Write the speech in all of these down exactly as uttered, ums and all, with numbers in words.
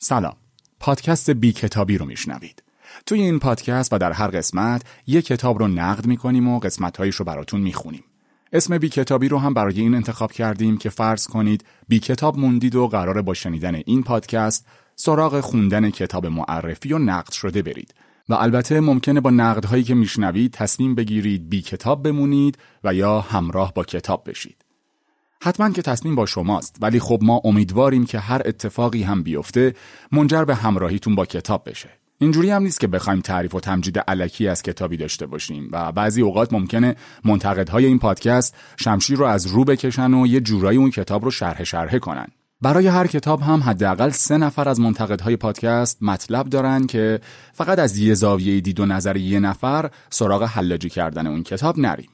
سلام، پادکست بی کتابی رو میشنوید. توی این پادکست و در هر قسمت یک کتاب رو نقد میکنیم و قسمت‌هایش رو براتون میخونیم. اسم بی کتابی رو هم برای این انتخاب کردیم که فرض کنید بی کتاب موندید و قراره با شنیدن این پادکست سراغ خوندن کتاب معرفی و نقد شده برید و البته ممکنه با نقدهایی که میشنوید تصمیم بگیرید بی کتاب بمونید و یا همراه با کتاب بشید. حتما که تصمیم با شماست، ولی خب ما امیدواریم که هر اتفاقی هم بیفته منجر به همراهیتون با کتاب بشه. اینجوری هم نیست که بخوایم تعریف و تمجید الکی از کتابی داشته باشیم و بعضی اوقات ممکنه منتقدهای این پادکست شمشیر رو از رو بکشن و یه جورایی اون کتاب رو شرح شرحه کنن. برای هر کتاب هم حداقل سه نفر از منتقدهای پادکست مطلب دارن که فقط از یه زاویه دید و نظر یه نفر سراغ حلاجی کردن اون کتاب نریم.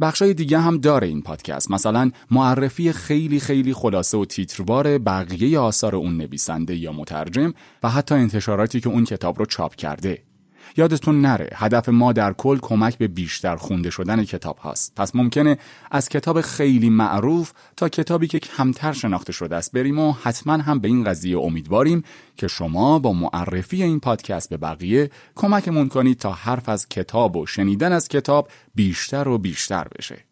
بخشای دیگه هم داره این پادکست، مثلا معرفی خیلی خیلی خلاصه و تیتروار بقیه آثار اون نویسنده یا مترجم و حتی انتشاراتی که اون کتاب رو چاپ کرده. یادتون نره هدف ما در کل کمک به بیشتر خونده شدن کتاب هاست، پس ممکنه از کتاب خیلی معروف تا کتابی که کمتر شناخته شده است بریم و حتما هم به این قضیه امیدواریم که شما با معرفی این پادکست به بقیه کمکمون کنید تا حرف از کتاب و شنیدن از کتاب بیشتر و بیشتر بشه.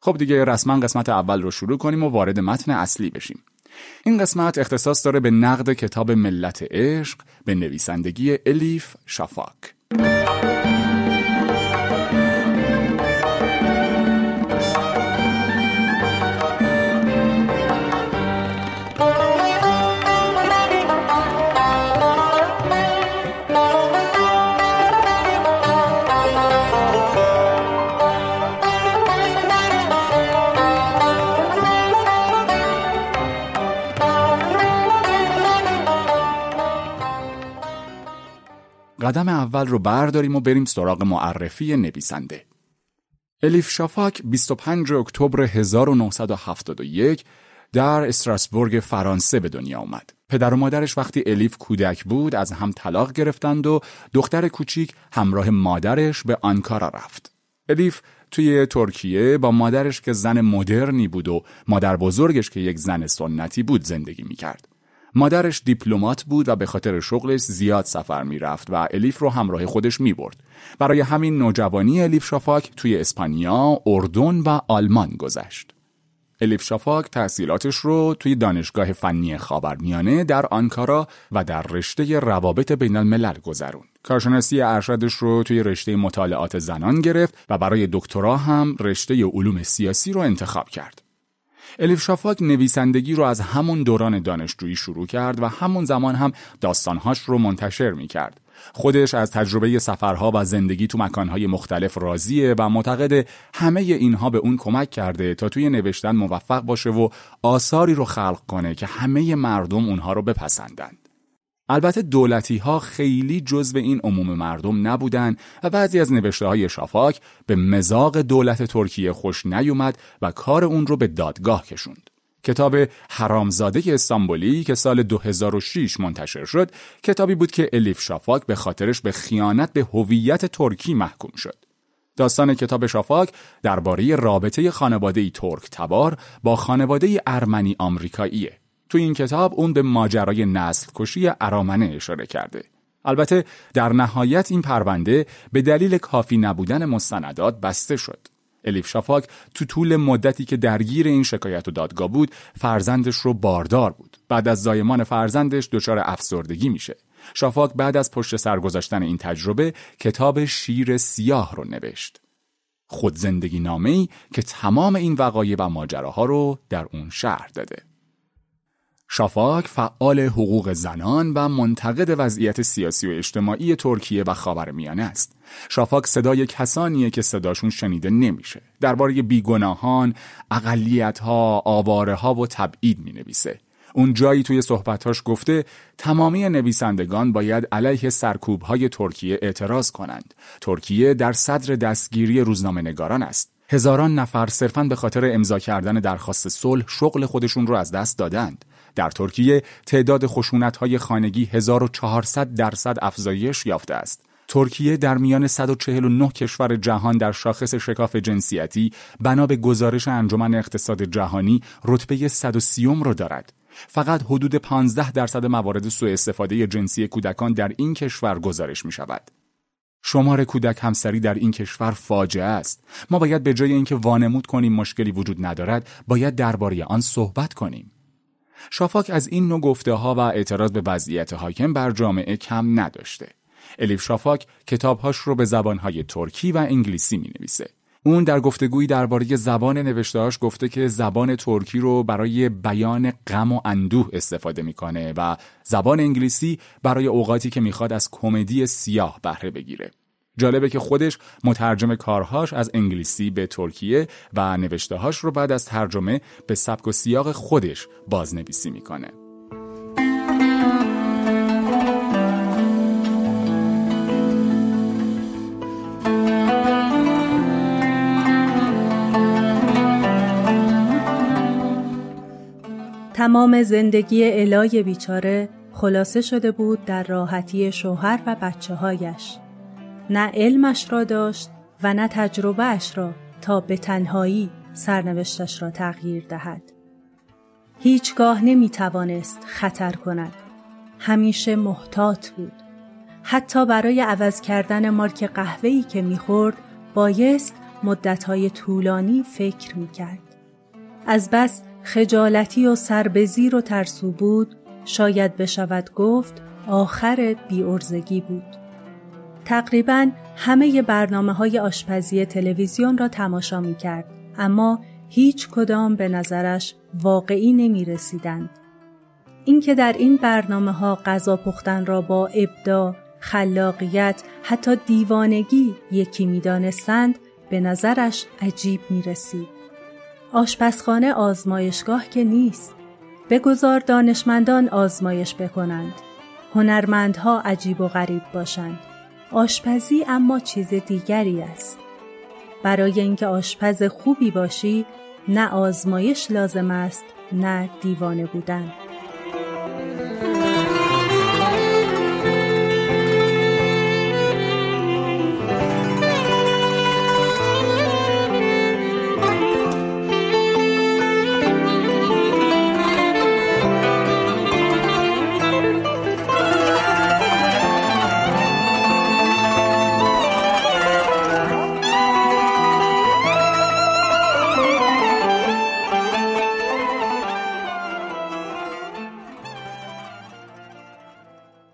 خب دیگه رسما قسمت اول رو شروع کنیم و وارد متن اصلی بشیم. این قسمت اختصاص داره به نقد کتاب ملت عشق به نویسندگی الیف شفاک. قدم اول رو برداریم و بریم سراغ معرفی نویسنده. الیف شافاک بیست و پنجم اکتبر هزار و نهصد و هفتاد و یک در استراسبورگ فرانسه به دنیا آمد. پدر و مادرش وقتی الیف کودک بود از هم طلاق گرفتند و دختر کوچیک همراه مادرش به آنکارا رفت. الیف توی ترکیه با مادرش که زن مدرنی بود و مادر بزرگش که یک زن سنتی بود زندگی میکرد. مادرش دیپلمات بود و به خاطر شغلش زیاد سفر می رفت و الیف رو همراه خودش می برد. برای همین نوجوانی الیف شافاک توی اسپانیا، اردن و آلمان گذشت. الیف شافاک تحصیلاتش رو توی دانشگاه فنی خاورمیانه در آنکارا و در رشته روابط بین الملل گذروند. کارشناسی ارشدش رو توی رشته مطالعات زنان گرفت و برای دکترا هم رشته علوم سیاسی رو انتخاب کرد. الیف شافاک نویسندگی رو از همون دوران دانشجویی شروع کرد و همون زمان هم داستانهاش رو منتشر می کرد. خودش از تجربه سفرها و زندگی تو مکانهای مختلف راضیه و معتقد همه اینها به اون کمک کرده تا توی نوشتن موفق باشه و آثاری رو خلق کنه که همه مردم اونها رو بپسندن. البته دولتی‌ها خیلی جزو این عموم مردم نبودن و بعضی از نوشته‌های شافاک به مذاق دولت ترکیه خوش نیومد و کار اون رو به دادگاه کشوند. کتاب حرامزاده استانبولی که سال دو هزار و شش منتشر شد، کتابی بود که الیف شافاک به خاطرش به خیانت به هویت ترکی محکوم شد. داستان کتاب شافاک درباره رابطه خانواده‌ای ترک تبار با خانواده ارمنی آمریکاییه. تو این کتاب اون به ماجرای نسل کشی ارامنه اشاره کرده. البته در نهایت این پرونده به دلیل کافی نبودن مستندات بسته شد. الیف شافاک تو طول مدتی که درگیر این شکایت و دادگاه بود، فرزندش رو باردار بود. بعد از زایمان فرزندش دچار افسردگی میشه. شافاک بعد از پشت سر گذاشتن این تجربه کتاب شیر سیاه رو نوشت. خود زندگی نامه‌ای که تمام این وقایع و ماجراها رو در اون شرح داده. شافاک فعال حقوق زنان و منتقد وضعیت سیاسی و اجتماعی ترکیه و خاورمیانه است. شافاک صدای کسانیه که صداشون شنیده نمیشه. درباره بیگناهان، اقلیت‌ها، آواره‌ها و تبعید مینویسه. اون جایی توی صحبتاش گفته تمامی نویسندگان باید علیه سرکوب‌های ترکیه اعتراض کنند. ترکیه در صدر دستگیری روزنامه‌نگاران است. هزاران نفر صرفاً به خاطر امضا کردن درخواست صلح شغل خودشون رو از دست دادند. در ترکیه تعداد خشونت‌های خانگی هزار و چهارصد درصد افزایش یافته است. ترکیه در میان صد و چهل و نه کشور جهان در شاخص شکاف جنسیتی بنا به گزارش انجمن اقتصاد جهانی رتبه صد و سی را دارد. فقط حدود پانزده درصد موارد سوء استفاده جنسی کودکان در این کشور گزارش می شود. شمار کودک همسری در این کشور فاجعه است. ما باید به جای اینکه وانمود کنیم مشکلی وجود ندارد، باید درباره آن صحبت کنیم. شافاک از این نوع گفته‌ها و اعتراض به وضعیت حاکم بر جامعه کم نداشته. الیف شافاک کتاب‌هاش رو به زبان‌های ترکی و انگلیسی می‌نویسه. اون در گفتگویی درباره زبان نوشته‌هاش گفته که زبان ترکی رو برای بیان غم و اندوه استفاده می‌کنه و زبان انگلیسی برای اوقاتی که می‌خواد از کمدی سیاه بهره بگیره. جالبه که خودش مترجم کارهاش از انگلیسی به ترکیه و نوشته‌هاش رو بعد از ترجمه به سبک و سیاق خودش بازنویسی می‌کنه. تمام زندگی الهی بیچاره خلاصه شده بود در راحتی شوهر و بچه‌هایش. نه علمش را داشت و نه تجربه اش را تا به تنهایی سرنوشتش را تغییر دهد. هیچگاه نمی توانست خطر کند. همیشه محتاط بود. حتی برای عوض کردن مارک قهوه‌ای که می خورد بایست مدتهای طولانی فکر می کرد. از بس خجالتی و سربزیر و ترسو بود، شاید بشود گفت آخر بی‌ارزگی بود. تقریباً همه برنامه‌های آشپزی تلویزیون را تماشا می‌کرد، اما هیچ کدام به نظرش واقعی نمی‌رسیدند. اینکه در این برنامه‌ها غذا پختن را با ابداع، خلاقیت، حتی دیوانگی یکی می‌دانستند، به نظرش عجیب می‌رسید. آشپزخانه آزمایشگاه که نیست، بگذار دانشمندان آزمایش بکنند، هنرمندها عجیب و غریب باشند. آشپزی اما چیز دیگری است. برای اینکه آشپز خوبی باشی نه آزمایش لازم است، نه دیوانه بودن.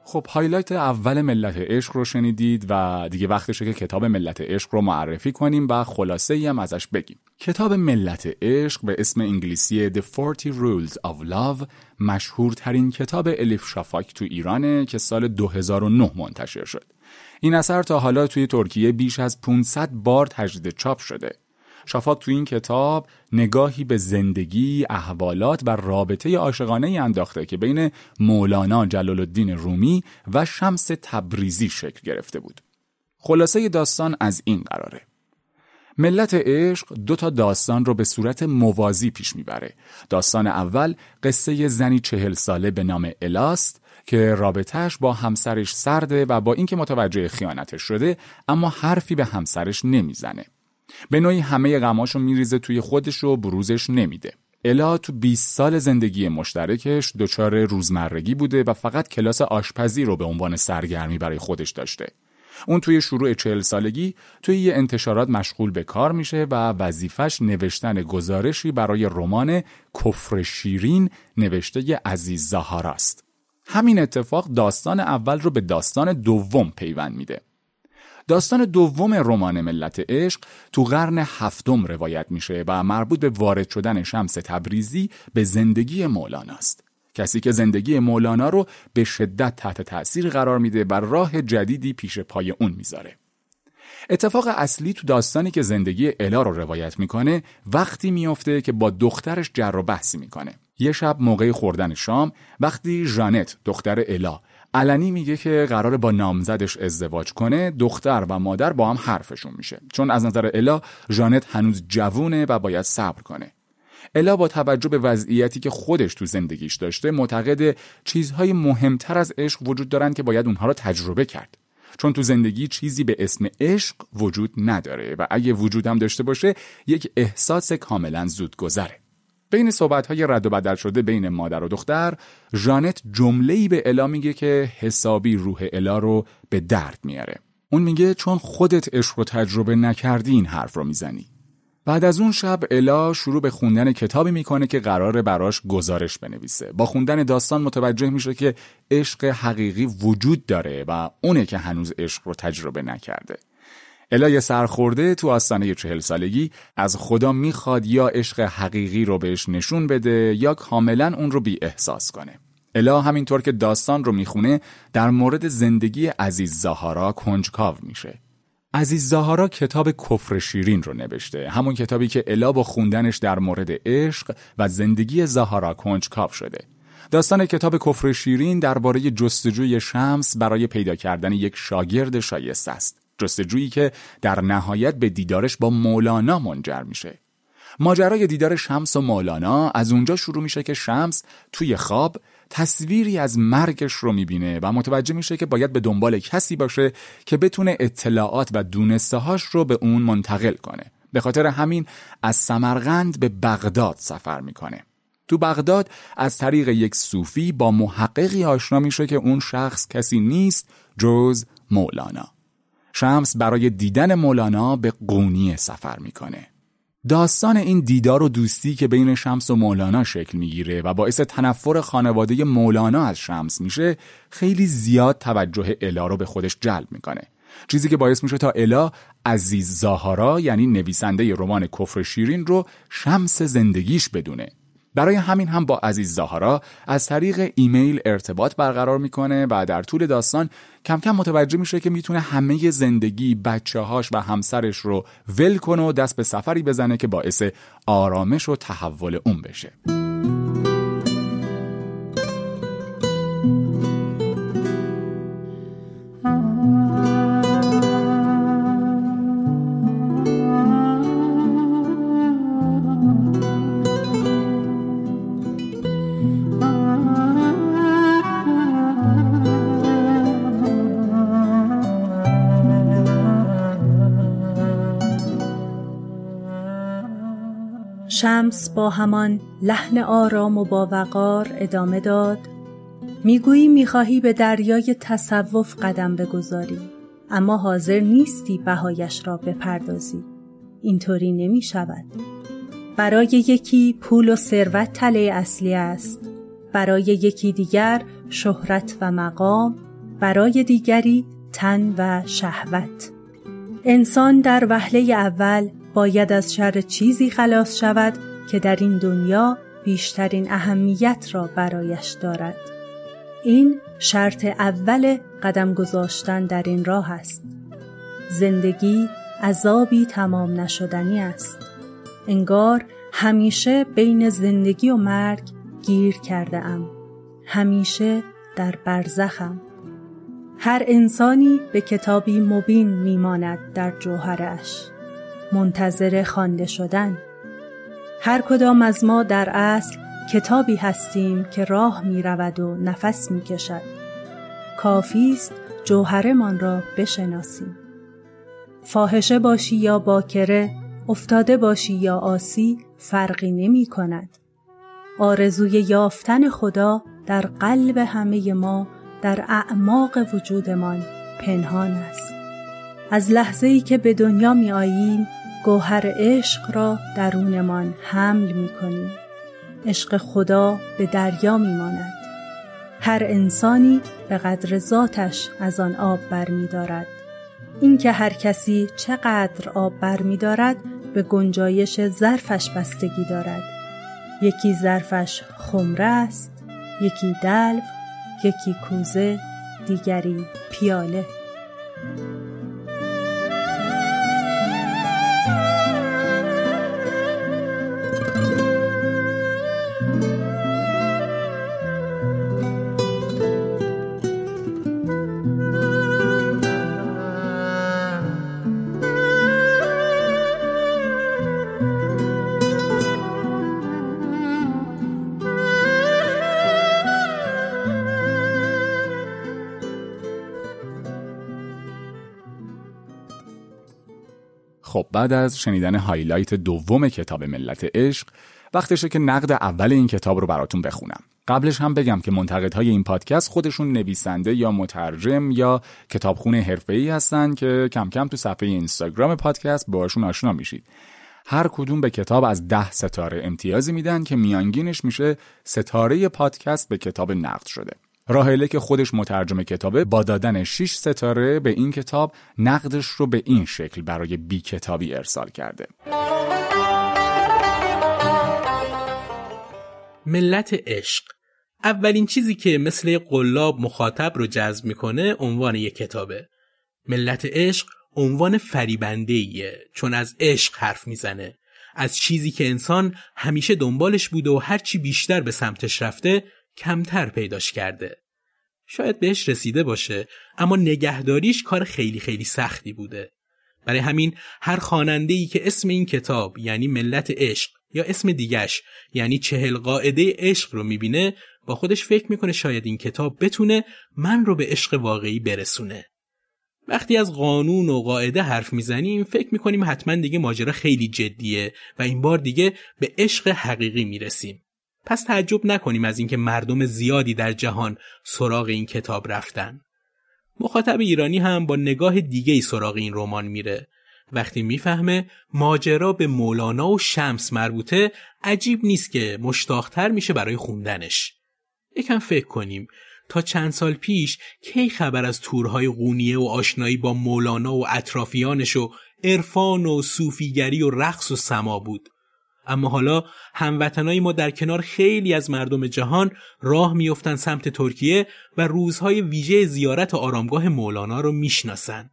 خب هایلایت اول ملت عشق رو شنیدید و دیگه وقتشه که کتاب ملت عشق رو معرفی کنیم و خلاصه ای هم ازش بگیم. کتاب ملت عشق به اسم انگلیسی The Forty Rules of Love مشهورترین کتاب الیف شافاک تو ایرانه که سال دو هزار و نه منتشر شد. این اثر تا حالا توی ترکیه بیش از پانصد بار تجدید چاپ شده. شافاک تو این کتاب نگاهی به زندگی، احوالات و رابطه عاشقانه ای انداخته که بین مولانا جلال الدین رومی و شمس تبریزی شکل گرفته بود. خلاصه داستان از این قراره. ملت عشق دو تا داستان رو به صورت موازی پیش میبره. داستان اول قصه زنی چهل ساله به نام الاست که رابطهش با همسرش سرده و با اینکه متوجه خیانتش شده اما حرفی به همسرش نمیزنه. به نوعی همه غماشو میریزه توی خودش و بروزش نمیده. الا تو بیست سال زندگی مشترکش دچار روزمرگی بوده و فقط کلاس آشپزی رو به عنوان سرگرمی برای خودش داشته. اون توی شروع چهل سالگی توی یه انتشارات مشغول به کار میشه و وظیفش نوشتن گزارشی برای رمان کفر شیرین نوشته ی عزیز زهارا است. همین اتفاق داستان اول رو به داستان دوم پیوند میده. داستان دوم رمان ملت عشق تو قرن هفتم روایت میشه و مربوط به وارد شدن شمس تبریزی به زندگی مولانا است. کسی که زندگی مولانا رو به شدت تحت تأثیر قرار میده و راه جدیدی پیش پای اون میذاره. اتفاق اصلی تو داستانی که زندگی الا رو روایت میکنه وقتی میفته که با دخترش جر و بحثی میکنه. یه شب موقع خوردن شام وقتی ژانت دختر الا علنی میگه که قراره با نامزدش ازدواج کنه، دختر و مادر با هم حرفشون میشه، چون از نظر الا ژانت هنوز جوونه و باید صبر کنه. الا با توجه به وضعیتی که خودش تو زندگیش داشته معتقد چیزهای مهمتر از عشق وجود دارن که باید اونها رو تجربه کرد، چون تو زندگی چیزی به اسم عشق وجود نداره و اگه وجود هم داشته باشه یک احساس کاملا زودگذره. بین صحبت‌های رد و بدل شده بین مادر و دختر، ژانت جمله‌ای به الا میگه که حسابی روح الا رو به درد میاره. اون میگه چون خودت عشق رو تجربه نکردی این حرف رو میزنی. بعد از اون شب الا شروع به خوندن کتابی میکنه که قراره براش گزارش بنویسه. با خوندن داستان متوجه میشه که عشق حقیقی وجود داره و اونه که هنوز عشق رو تجربه نکرده. الا یه سرخورده تو آستانه چهل سالگی از خدا میخواد یا عشق حقیقی رو بهش نشون بده یا کاملا اون رو بی احساس کنه. الا همینطور که داستان رو میخونه در مورد زندگی عزیز زهارا کنجکاو میشه. عزیز زهارا کتاب کفر شیرین رو نوشته، همون کتابی که الا با خوندنش در مورد عشق و زندگی زهارا کنجکاو شده. داستان کتاب کفر شیرین درباره جستجوی شمس برای پیدا کردن یک شاگرد شایسته است، جستجویی که در نهایت به دیدارش با مولانا منجر میشه. ماجرای دیدار شمس و مولانا از اونجا شروع میشه که شمس توی خواب تصویری از مرگش رو میبینه و متوجه میشه که باید به دنبال کسی باشه که بتونه اطلاعات و دونسته‌هاش رو به اون منتقل کنه. به خاطر همین از سمرقند به بغداد سفر میکنه. تو بغداد از طریق یک صوفی با محققی آشنا میشه که اون شخص کسی نیست جز مولانا. شمس برای دیدن مولانا به قونیه سفر میکنه. داستان این دیدار و دوستی که بین شمس و مولانا شکل میگیره و باعث تنفر خانواده مولانا از شمس میشه، خیلی زیاد توجه الا رو به خودش جلب میکنه. چیزی که باعث میشه تا الا عزیز زهارا، یعنی نویسنده رمان کفر شیرین، رو شمس زندگیش بدونه. برای همین هم با عزیز زهارا از طریق ایمیل ارتباط برقرار میکنه و در طول داستان کم کم متوجه میشه که میتونه همه زندگی بچه‌هاش و همسرش رو ول کنه و دست به سفری بزنه که باعث آرامش و تحول اون بشه. شمس با همان لحن آرام و با وقار ادامه داد: میگویی میخواهی به دریای تصوف قدم بگذاری، اما حاضر نیستی بهایش را بپردازی. اینطوری نمی شود. برای یکی پول و ثروت تله اصلی است، برای یکی دیگر شهرت و مقام، برای دیگری تن و شهوت. انسان در وهله اول باید از شر چیزی خلاص شود که در این دنیا بیشترین اهمیت را برایش دارد. این شرط اول قدم گذاشتن در این راه است. زندگی عذابی تمام نشدنی است. انگار همیشه بین زندگی و مرگ گیر کرده ام. همیشه در برزخم. هر انسانی به کتابی مبین میماند در جوهرش، منتظر خوانده شدن. هر کدام از ما در اصل کتابی هستیم که راه می رود و نفس می کشد. کافیست جوهرمان را بشناسیم. فاحشه باشی یا باکره، افتاده باشی یا عاصی، فرقی نمی کند. آرزوی یافتن خدا در قلب همه ما، در اعماق وجودمان پنهان است. از لحظه‌ای که به دنیا می‌آییم گوهر عشق را درونمان حمل می‌کنیم. عشق خدا به دریا می‌ماند. هر انسانی به قدر ذاتش از آن آب برمی‌دارد. این که هر کسی چقدر آب برمی‌دارد به گنجایش ظرفش بستگی دارد. یکی ظرفش خمره است، یکی دلو، یکی کوزه، دیگری پیاله. خب، بعد از شنیدن هایلایت دوم کتاب ملت عشق وقتشه که نقد اول این کتاب رو براتون بخونم. قبلش هم بگم که منتقدهای این پادکست خودشون نویسنده یا مترجم یا کتابخونه حرفه‌ای هستن که کم کم تو صفحه اینستاگرام پادکست باهاشون آشنا میشید. هر کدوم به کتاب از ده ستاره امتیازی میدن که میانگینش میشه ستاره پادکست به کتاب نقد شده. راهله که خودش مترجم کتابه با دادن شش ستاره به این کتاب نقدش رو به این شکل برای بی کتابی ارسال کرده. ملت عشق، اولین چیزی که مثل قلاب مخاطب رو جذب میکنه عنوان یک کتابه. ملت عشق عنوان فریبنده‌ایه، چون از عشق حرف میزنه، از چیزی که انسان همیشه دنبالش بوده و هرچی بیشتر به سمتش رفته کمتر پیداش کرده. شاید بهش رسیده باشه، اما نگهداریش کار خیلی خیلی سختی بوده. برای همین هر خواننده‌ای که اسم این کتاب یعنی ملت عشق یا اسم دیگش یعنی چهل قاعده عشق رو میبینه، با خودش فکر میکنه شاید این کتاب بتونه من رو به عشق واقعی برسونه. وقتی از قانون و قاعده حرف میزنیم فکر میکنیم حتما دیگه ماجرا خیلی جدیه و این بار دیگه به عشق حقیقی میرسیم. پس تعجب نکنیم از اینکه مردم زیادی در جهان سراغ این کتاب رفتن. مخاطب ایرانی هم با نگاه دیگه‌ای سراغ این رمان میره. وقتی میفهمه ماجرا به مولانا و شمس مربوطه، عجیب نیست که مشتاق‌تر میشه برای خوندنش. یکم فکر کنیم تا چند سال پیش کی خبر از تورهای قونیه و آشنایی با مولانا و اطرافیانش و عرفان و صوفیگری و رقص و سما بود. اما حالا هموطنای ما در کنار خیلی از مردم جهان راه میافتن سمت ترکیه و روزهای ویژه زیارت آرامگاه مولانا رو میشناسن.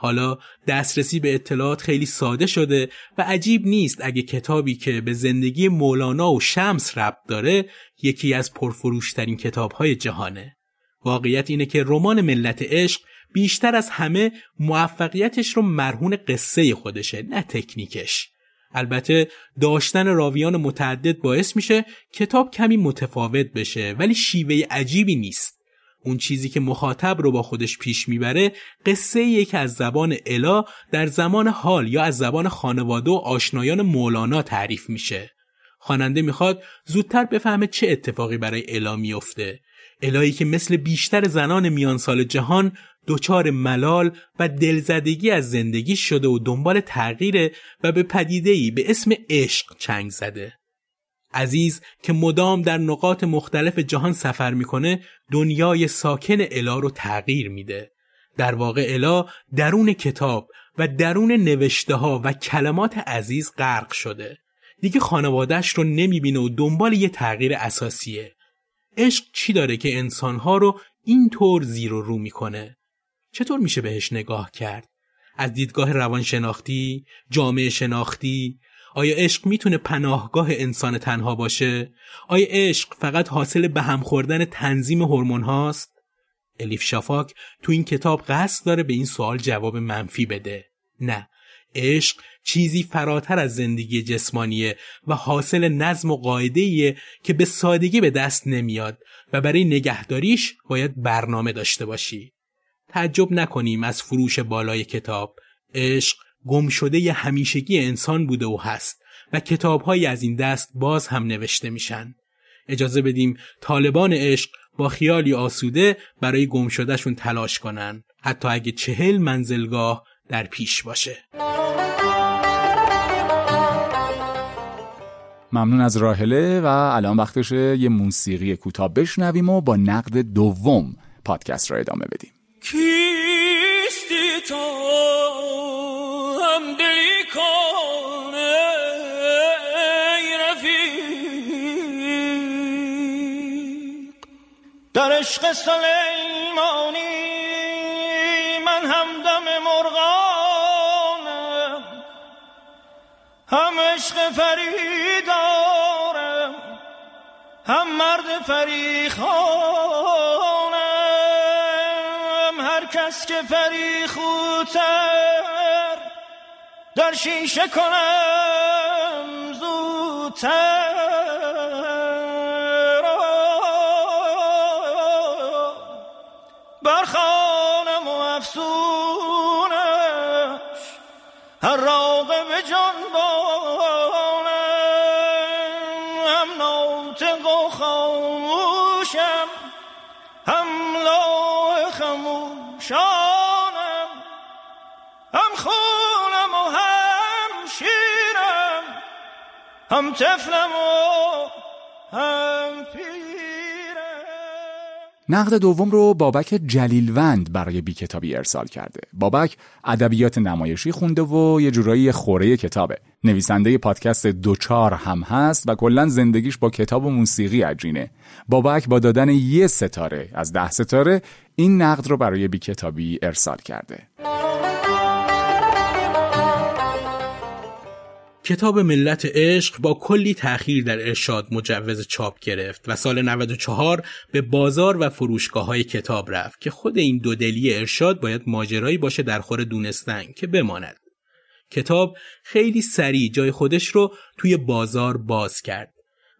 حالا دسترسی به اطلاعات خیلی ساده شده و عجیب نیست اگه کتابی که به زندگی مولانا و شمس ربط داره یکی از پرفروشترین کتاب‌های جهانه. واقعیت اینه که رمان ملت عشق بیشتر از همه موفقیتش رو مرهون قصه خودشه، نه تکنیکش. البته داشتن راویان متعدد باعث میشه کتاب کمی متفاوت بشه، ولی شیوه عجیبی نیست. اون چیزی که مخاطب رو با خودش پیش میبره قصه یک از زبان الا در زمان حال یا از زبان خانواده و آشنایان مولانا تعریف میشه. خواننده میخواد زودتر بفهمه چه اتفاقی برای الا میفته، الایی که مثل بیشتر زنان میانسال جهان دچار ملال و دلزدگی از زندگی شده و دنبال تغییره و به پدیده‌ای به اسم عشق چنگ زده. عزیز که مدام در نقاط مختلف جهان سفر میکنه دنیای ساکن الا رو تغییر میده. در واقع الا درون کتاب و درون نوشته ها و کلمات عزیز غرق شده، دیگه خانوادهش رو نمیبینه و دنبال یه تغییر اساسیه. عشق چی داره که انسانها رو اینطور زیر و رو میکنه؟ چطور میشه بهش نگاه کرد؟ از دیدگاه روانشناختی، جامعه شناختی؟ آیا عشق میتونه پناهگاه انسان تنها باشه؟ آیا عشق فقط حاصل به هم خوردن تنظیم هورمون هاست؟ الیف شفاک تو این کتاب قصد داره به این سوال جواب منفی بده. نه، عشق چیزی فراتر از زندگی جسمانیه و حاصل نظم و قاعده‌ایه که به سادگی به دست نمیاد و برای نگهداریش باید برنامه داشته باشی. تعجب نکنیم از فروش بالای کتاب. عشق گم شده ی همیشگی انسان بوده و هست و کتاب‌های از این دست باز هم نوشته میشن. اجازه بدیم طالبان عشق با خیالی آسوده برای گم شدهشون تلاش کنن، حتی اگه چهل منزلگاه در پیش باشه. ممنون از راهله و الان وقتشه یه موسیقی کوتاه بشنویم و با نقد دوم پادکست را ادامه بدیم. کیستی تو هم دلی کنه ای رفیق، در عشق سلیمانی من همدم مرغانم، هم عشق فریدارم هم مرد فریخان. کس که فریخوتر در شیشه کنم زودتر، برخانم و افسونش هر راقب جان بانم، خموشانم، هم خونم و هم شیرم، هم طفلم و هم پیرم. نقد دوم رو بابک جلیلوند برای بی کتابی ارسال کرده. بابک ادبیات نمایشی خونده و یه جورایی خوره کتابه. نویسنده پادکست دوچار هم هست و کلن زندگیش با کتاب و موسیقی عجینه. بابک با دادن یه ستاره از ده ستاره این نقد رو برای بی کتابی ارسال کرده. کتاب ملت عشق با کلی تأخیر در ارشاد مجوز چاپ گرفت و سال نود و چهار به بازار و فروشگاه‌های کتاب رفت که خود این دو دلی ارشاد باید ماجرایی باشه در خور دونستن که بماند. کتاب خیلی سریع جای خودش رو توی بازار باز کرد.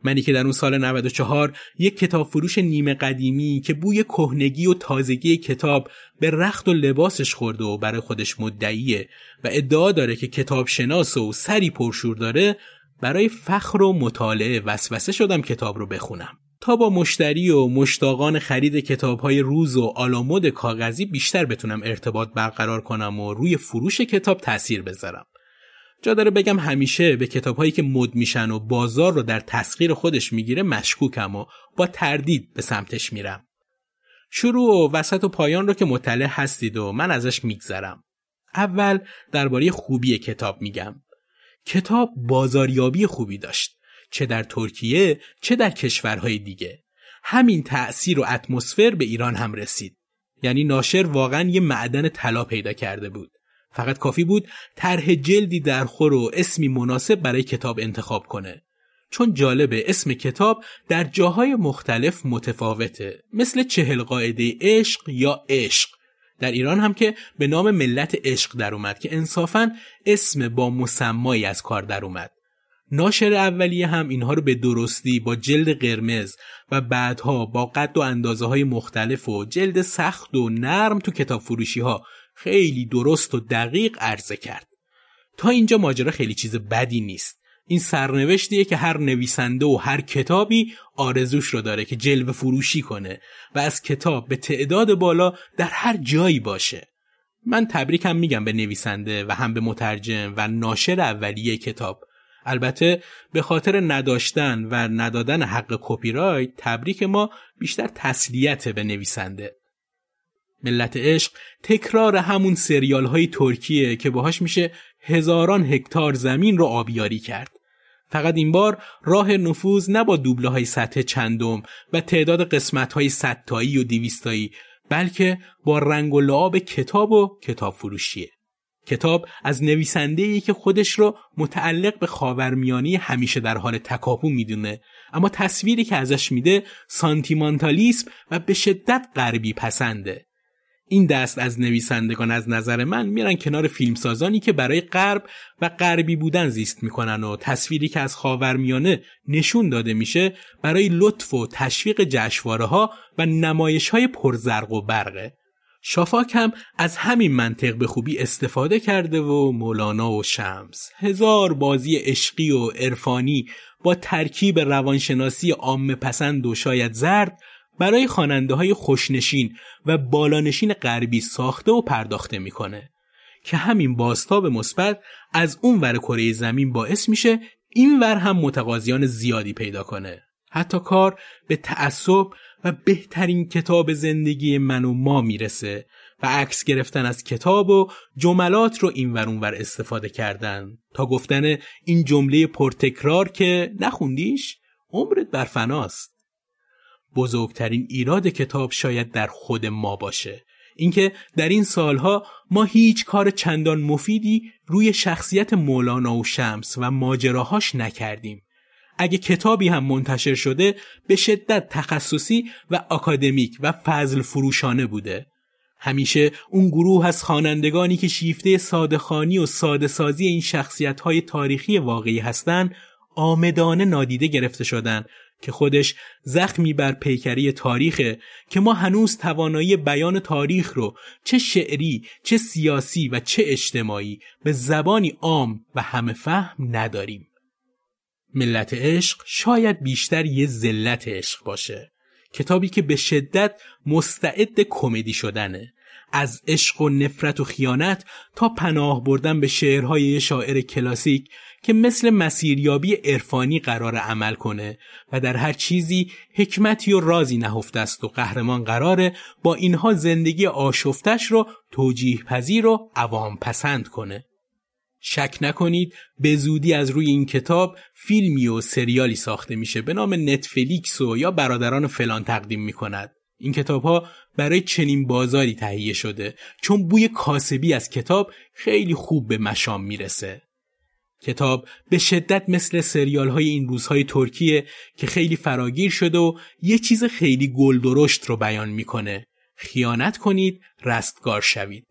منی که در اون سال نود و چهار یک کتاب فروش نیمه قدیمی که بوی کهنگی و تازگی کتاب به رخت و لباسش خورده و برای خودش مدعیه و ادعا داره که کتاب شناس و سری پرشور داره، برای فخر و مطالعه وسوسه شدم کتاب رو بخونم تا با مشتری و مشتاقان خرید کتاب‌های روز و آلامود کاغذی بیشتر بتونم ارتباط برقرار کنم و روی فروش کتاب تأثیر بذارم. جا داره بگم همیشه به کتاب‌هایی که مد میشن و بازار رو در تسخیر خودش میگیره مشکوکم و با تردید به سمتش میرم. شروع و وسط و پایان رو که مطلع هستید و من ازش میگذرم. اول درباره خوبی کتاب میگم. کتاب بازاریابی خوبی داشت، چه در ترکیه چه در کشورهای دیگه. همین تأثیر و اتمسفر به ایران هم رسید. یعنی ناشر واقعا یه معدن طلا پیدا کرده بود. فقط کافی بود طرح جلدی درخور و اسمی مناسب برای کتاب انتخاب کنه. چون جالبه اسم کتاب در جاهای مختلف متفاوته، مثل چهل قاعده عشق یا عشق. در ایران هم که به نام ملت عشق در اومد که انصافاً اسم با مسمایی از کار در اومد. ناشر اولیه هم اینها رو به درستی با جلد قرمز و بعدها با قد و اندازه های مختلف و جلد سخت و نرم تو کتاب فروشی ها خیلی درست و دقیق عرضه کرد. تا اینجا ماجرا خیلی چیز بدی نیست. این سرنوشتیه که هر نویسنده و هر کتابی آرزوش رو داره که جلوه فروشی کنه و از کتاب به تعداد بالا در هر جایی باشه. من تبریکم میگم به نویسنده و هم به مترجم و ناشر اولیه کتاب. البته به خاطر نداشتن و ندادن حق کپی رایت تبریک ما بیشتر تسلیت به نویسنده. ملت عشق تکرار همون سریال های ترکیه که باهاش میشه هزاران هکتار زمین رو آبیاری کرد. فقط این بار راه نفوذ نه با دوبله های سطح چندم و تعداد قسمت های صدتایی و دویستایی، بلکه با رنگ و لعاب کتاب و کتاب فروشیه. کتاب از نویسنده‌ای که خودش رو متعلق به خاورمیانه همیشه در حال تکاپو میدونه، اما تصویری که ازش میده سانتیمانتالیسم و به شدت غربی پسنده. این دست از نویسندگان از نظر من میرن کنار فیلمسازانی که برای غرب و غربی بودن زیست میکنن و تصویری که از خاورمیانه نشون داده میشه برای لطف و تشویق جشنواره‌ها و نمایش‌های پرزرق و برقه. شافاک هم از همین منطق به خوبی استفاده کرده و مولانا و شمس هزار بازی عشقی و عرفانی با ترکیب روانشناسی عامه پسند و شاید زرد برای خواننده های خوشنشین و بالانشین غربی ساخته و پرداخته میکنه که همین بازتاب مثبت از اون ور کره زمین باعث میشه این ور هم متقاضیان زیادی پیدا کنه. حتی کار به تعصب و بهترین کتاب زندگی من و ما میرسه و عکس گرفتن از کتاب و جملات رو این ور اون ور استفاده کردن تا گفتن این جمله پرتکرار که نخوندیش عمرت بر فناست. بزرگترین ایراد کتاب شاید در خود ما باشه، اینکه در این سالها ما هیچ کار چندان مفیدی روی شخصیت مولانا و شمس و ماجراهاش نکردیم. اگه کتابی هم منتشر شده به شدت تخصصی و اکادمیک و فضل فروشانه بوده. همیشه اون گروه از خوانندگانی که شیفته ساده‌خوانی و ساده‌سازی این شخصیت‌های تاریخی واقعی هستن آمدانه نادیده گرفته شدن که خودش زخمی بر پیکری تاریخه که ما هنوز توانایی بیان تاریخ رو چه شعری، چه سیاسی و چه اجتماعی به زبانی عام و همه فهم نداریم. ملت عشق شاید بیشتر یه ذلت عشق باشه کتابی که به شدت مستعد کمدی شدنه، از عشق و نفرت و خیانت تا پناه بردن به شعرهای شاعر کلاسیک که مثل مسیریابی عرفانی قرار عمل کنه و در هر چیزی حکمتی و رازی نهفته است و قهرمان قراره با اینها زندگی آشفتش رو توجیه پذیر و عوام پسند کنه. شک نکنید به زودی از روی این کتاب فیلمی و سریالی ساخته میشه به نام نتفلیکس و یا برادران فلان تقدیم میکند. این کتاب ها برای چنین بازاری تهیه شده چون بوی کاسبی از کتاب خیلی خوب به مشام میرسه. کتاب به شدت مثل سریال های این روزهای ترکیه که خیلی فراگیر شده و یه چیز خیلی گلدرشت رو بیان میکنه: خیانت کنید رستگار شوید.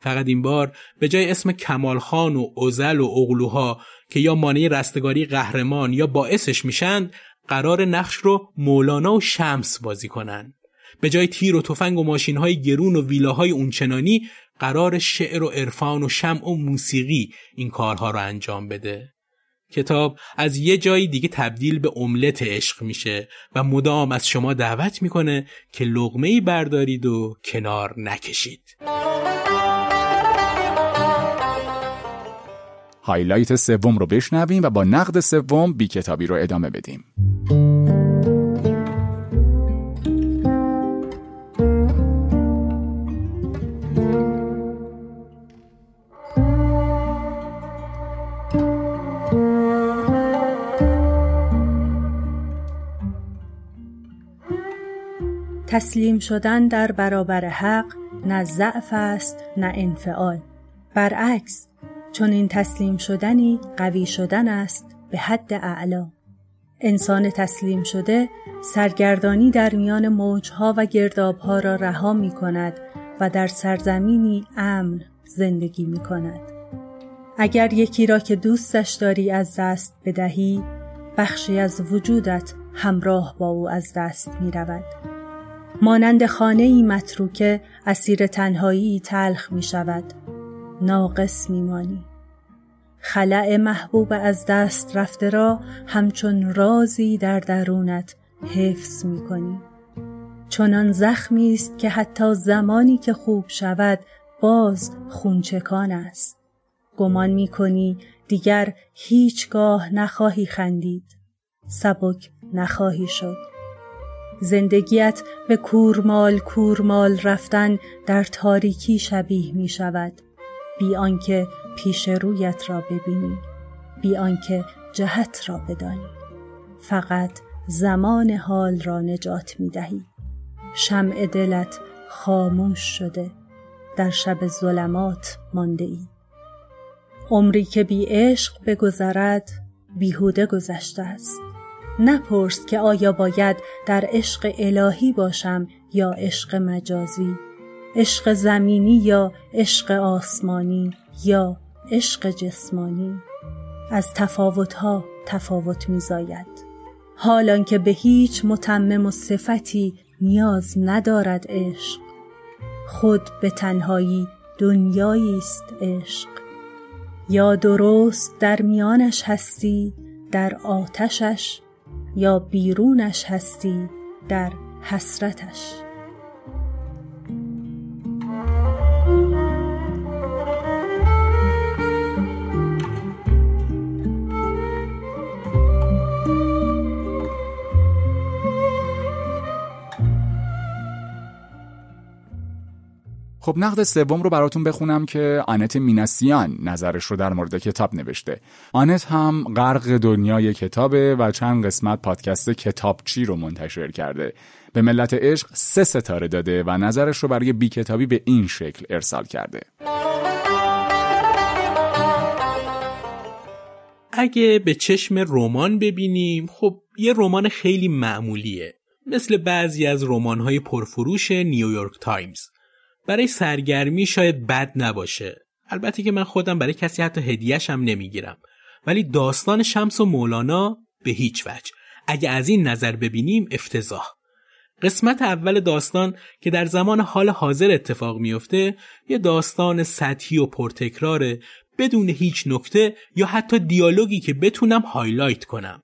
فقط این بار به جای اسم کمال خان و اوزل و اوغلوها که یا مانع رستگاری قهرمان یا باعثش میشن، قرار نقش رو مولانا و شمس بازی کنن. به جای تیر و تفنگ و ماشین‌های گرون و ویلاهای اونچنانی، قرار شعر و عرفان و شمع و موسیقی این کارها رو انجام بده. کتاب از یه جایی دیگه تبدیل به املت عشق میشه و مدام از شما دعوت میکنه که لقمه‌ای بردارید و کنار نکشید. هایلایت سوم رو بشنویم و با نقد سوم بی کتابی رو ادامه بدیم. تسلیم شدن در برابر حق نه ضعف است نه انفعال، برعکس چون این تسلیم شدنی قوی شدن است به حد اعلا. انسان تسلیم شده سرگردانی در میان موجها و گردابها را رها می کند و در سرزمینی امن زندگی می کند. اگر یکی را که دوستش داری از دست بدهی، بخشی از وجودت همراه با او از دست می رود. مانند خانه‌ای متروکه اسیر تنهایی تلخ می شود، ناقص میمانی. خلأ محبوب از دست رفته را همچون رازی در درونت حفظ میکنی. چنان زخمی است که حتی زمانی که خوب شود باز خونچکان است. گمان میکنی دیگر هیچگاه نخواهی خندید، سبک نخواهی شد. زندگیت به کورمال کورمال رفتن در تاریکی شبیه میشود، بی آنکه پیش رویت را ببینی، بی آنکه جهت را بدانی. فقط زمان حال را نجات می دهی. شمع دلت خاموش شده، در شب ظلمات مانده ای. عمری که بی عشق بگذرد بیهوده گذشته است. نپرس که آیا باید در عشق الهی باشم یا عشق مجازی، عشق زمینی یا عشق آسمانی یا عشق جسمانی. از تفاوت‌ها تفاوت می‌زاید، حالان که به هیچ متمم و صفتی نیاز ندارد عشق. خود به تنهایی دنیایی است عشق. یا درست در میانش هستی در آتشش، یا بیرونش هستی در حسرتش. خب نقد سوم رو براتون بخونم که آنت میناسیان نظرش رو در مورد کتاب نوشته. آنت هم غرق دنیای کتابه و چند قسمت پادکست کتابچی رو منتشر کرده. به ملت عشق سه ستاره داده و نظرش رو برای بی کتابی به این شکل ارسال کرده: اگه به چشم رمان ببینیم، خب یه رمان خیلی معمولیه، مثل بعضی از رمان‌های پرفروش نیویورک تایمز. برای سرگرمی شاید بد نباشه، البته که من خودم برای کسی حتی هدیه‌ش هم نمیگیرم. ولی داستان شمس و مولانا به هیچ وجه اگه از این نظر ببینیم افتضاح. قسمت اول داستان که در زمان حال حاضر اتفاق میفته یه داستان سطحی و پرتکراره، بدون هیچ نکته یا حتی دیالوگی که بتونم هایلایت کنم.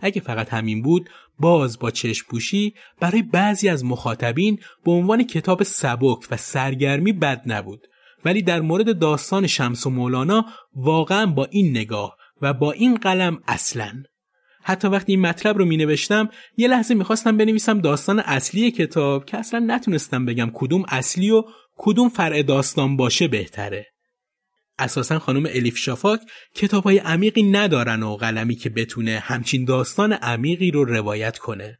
اگه فقط همین بود باز با چشم‌پوشی برای بعضی از مخاطبین به عنوان کتاب سبک و سرگرمی بد نبود، ولی در مورد داستان شمس و مولانا واقعا با این نگاه و با این قلم اصلاً. حتی وقتی این مطلب رو می نوشتم یه لحظه می خواستم بنویسم داستان اصلی کتاب، که اصلا نتونستم بگم کدوم اصلی و کدوم فرع داستان باشه بهتره. اساساً خانم الیف شافاک کتاب‌های عمیقی ندارن و قلمی که بتونه همچین داستان عمیقی رو روایت کنه.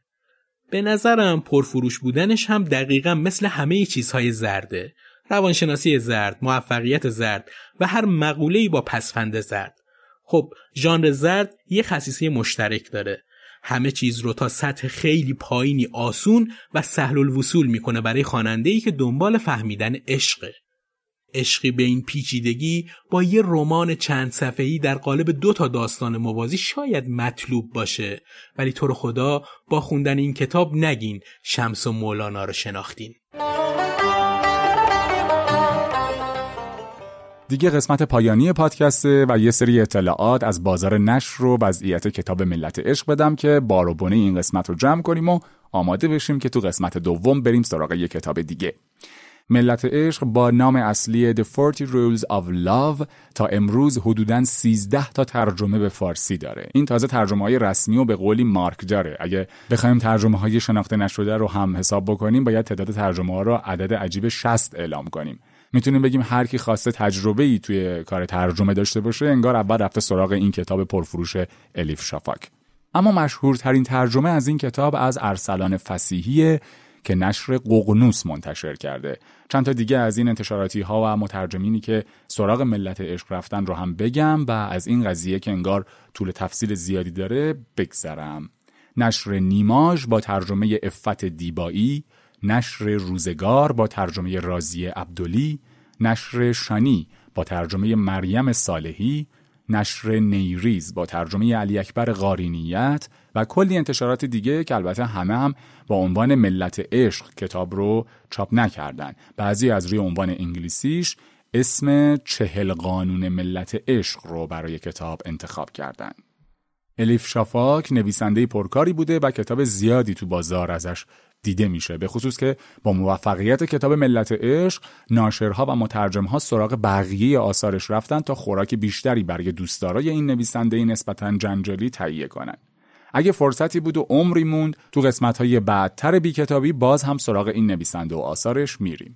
به نظرم پرفروش بودنش هم دقیقاً مثل همه چیزهای زرده، روانشناسی زرد، موفقیت زرد و هر مقوله‌ای با پسفند زرد. خب ژانر زرد یه خصیصه مشترک داره، همه چیز رو تا سطح خیلی پایینی آسون و سهل الوصول میکنه برای خواننده‌ای که دنبال فهمیدن عشقه. عشقی به این پیچیدگی با یه رمان چند صفحه‌ای در قالب دو تا داستان موازی شاید مطلوب باشه، ولی تو رو خدا با خوندن این کتاب نگین شمس و مولانا رو شناختین. دیگه قسمت پایانی پادکسته و یه سری اطلاعات از بازار نشر و وضعیت کتاب ملت عشق بدم که بار و بنه این قسمت رو جمع کنیم و آماده بشیم که تو قسمت دوم بریم سراغ یه کتاب دیگه. ملت عشق با نام اصلی The Forty Rules of Love تا امروز حدوداً سیزده تا ترجمه به فارسی داره. این تازه ترجمه‌های رسمی و به قولی مارک داره. اگه بخوایم ترجمه‌های شناخته نشده رو هم حساب بکنیم باید تعداد ترجمه‌ها رو عدد عجیب شصت اعلام کنیم. میتونیم بگیم هر کی خواسته تجربه‌ای توی کار ترجمه داشته باشه انگار اول رفته سراغ این کتاب پرفروش الیف شافاک. اما مشهورترین ترجمه از این کتاب از ارسلان فصیحی که نشر ققنوس منتشر کرده. چند تا دیگه از این انتشاراتی ها و مترجمینی که سراغ ملت عشق رفتن رو هم بگم و از این قضیه که انگار طول تفصیل زیادی داره بگذرم. نشر نیماژ با ترجمه عفت دیبایی، نشر روزگار با ترجمه راضیه عبدلی، نشر شنی با ترجمه مریم صالحی، نشر نیریز با ترجمه علی اکبر قارینیت و کلی انتشارات دیگه که البته همه هم با عنوان ملت عشق کتاب رو چاپ نکردن. بعضی از روی عنوان انگلیسیش اسم چهل قانون ملت عشق رو برای کتاب انتخاب کردن. الیف شافاک نویسنده پرکاری بوده و کتاب زیادی تو بازار ازش دیده میشه، به خصوص که با موفقیت کتاب ملت عشق ناشرها و مترجمها سراغ بقیه آثارش رفتن تا خوراک بیشتری برای دوستدارای این نویسنده نسبتاً جنجالی تهیه کنن. اگه فرصتی بود و عمری موند تو قسمت‌های بعدتر بی کتابی باز هم سراغ این نویسنده و آثارش میریم.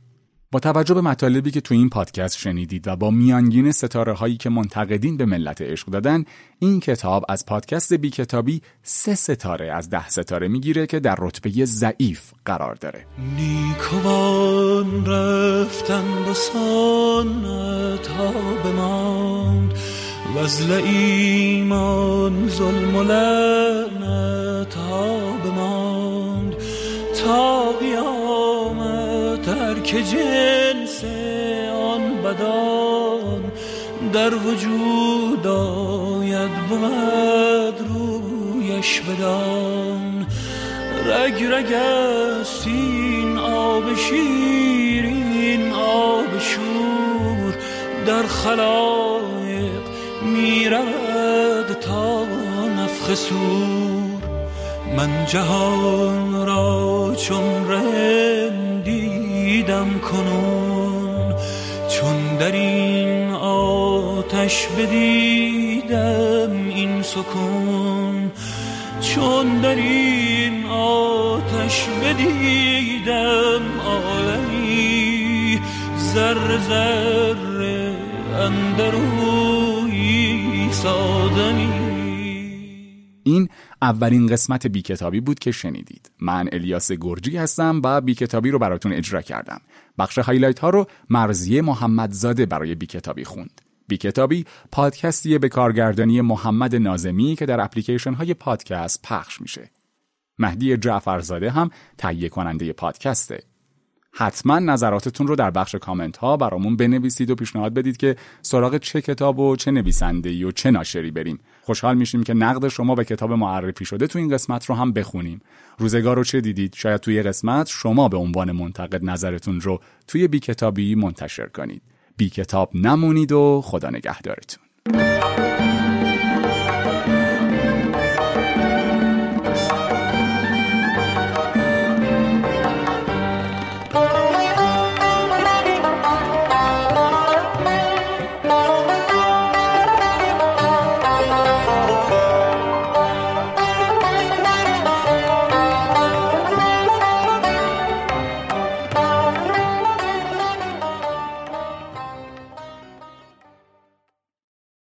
با توجه به مطالبی که تو این پادکست شنیدید و با میانگین ستاره‌هایی که منتقدین به ملت عشق دادن، این کتاب از پادکست بی کتابی سه ستاره از ده ستاره میگیره که در رتبه ضعیف قرار داره. نیکوان رفتن بسان تا بماند وزل ایمان ظلم و لعنت تا بماند تا قیامت ترک جنس آن بدان در وجود آید بود رویش بدان رگ رگ است این آب شیرین آب شور در خلایق می رود تا نفخ صور من جهان را چون رندی دیدم کنون چون در این آتش بدیدم این سکون چون در این آتش بدیدم عالمی زر زر اندروی سادمی. این اولین قسمت بی کتابی بود که شنیدید. من الیاس گرجی هستم و بی کتابی رو براتون اجرا کردم. بخش هایلایت ها رو مرضیه محمدزاده برای بی کتابی خوند. بی کتابی پادکستی به کارگردانی محمد نازمی که در اپلیکیشن های پادکست پخش میشه. مهدی جعفرزاده هم تهیه کننده پادکسته. حتما نظراتتون رو در بخش کامنت ها برامون بنویسید و پیشنهاد بدید که سراغ چه کتاب و چه نویسنده‌ای و چه ناشری بریم. خوشحال میشیم که نقد شما به کتاب معرفی شده تو این قسمت رو هم بخونیم. روزگار رو چه دیدید؟ شاید توی قسمت شما به عنوان منتقد نظرتون رو توی بی کتابی منتشر کنید. بی کتاب نمونید و خدا نگهدارتون.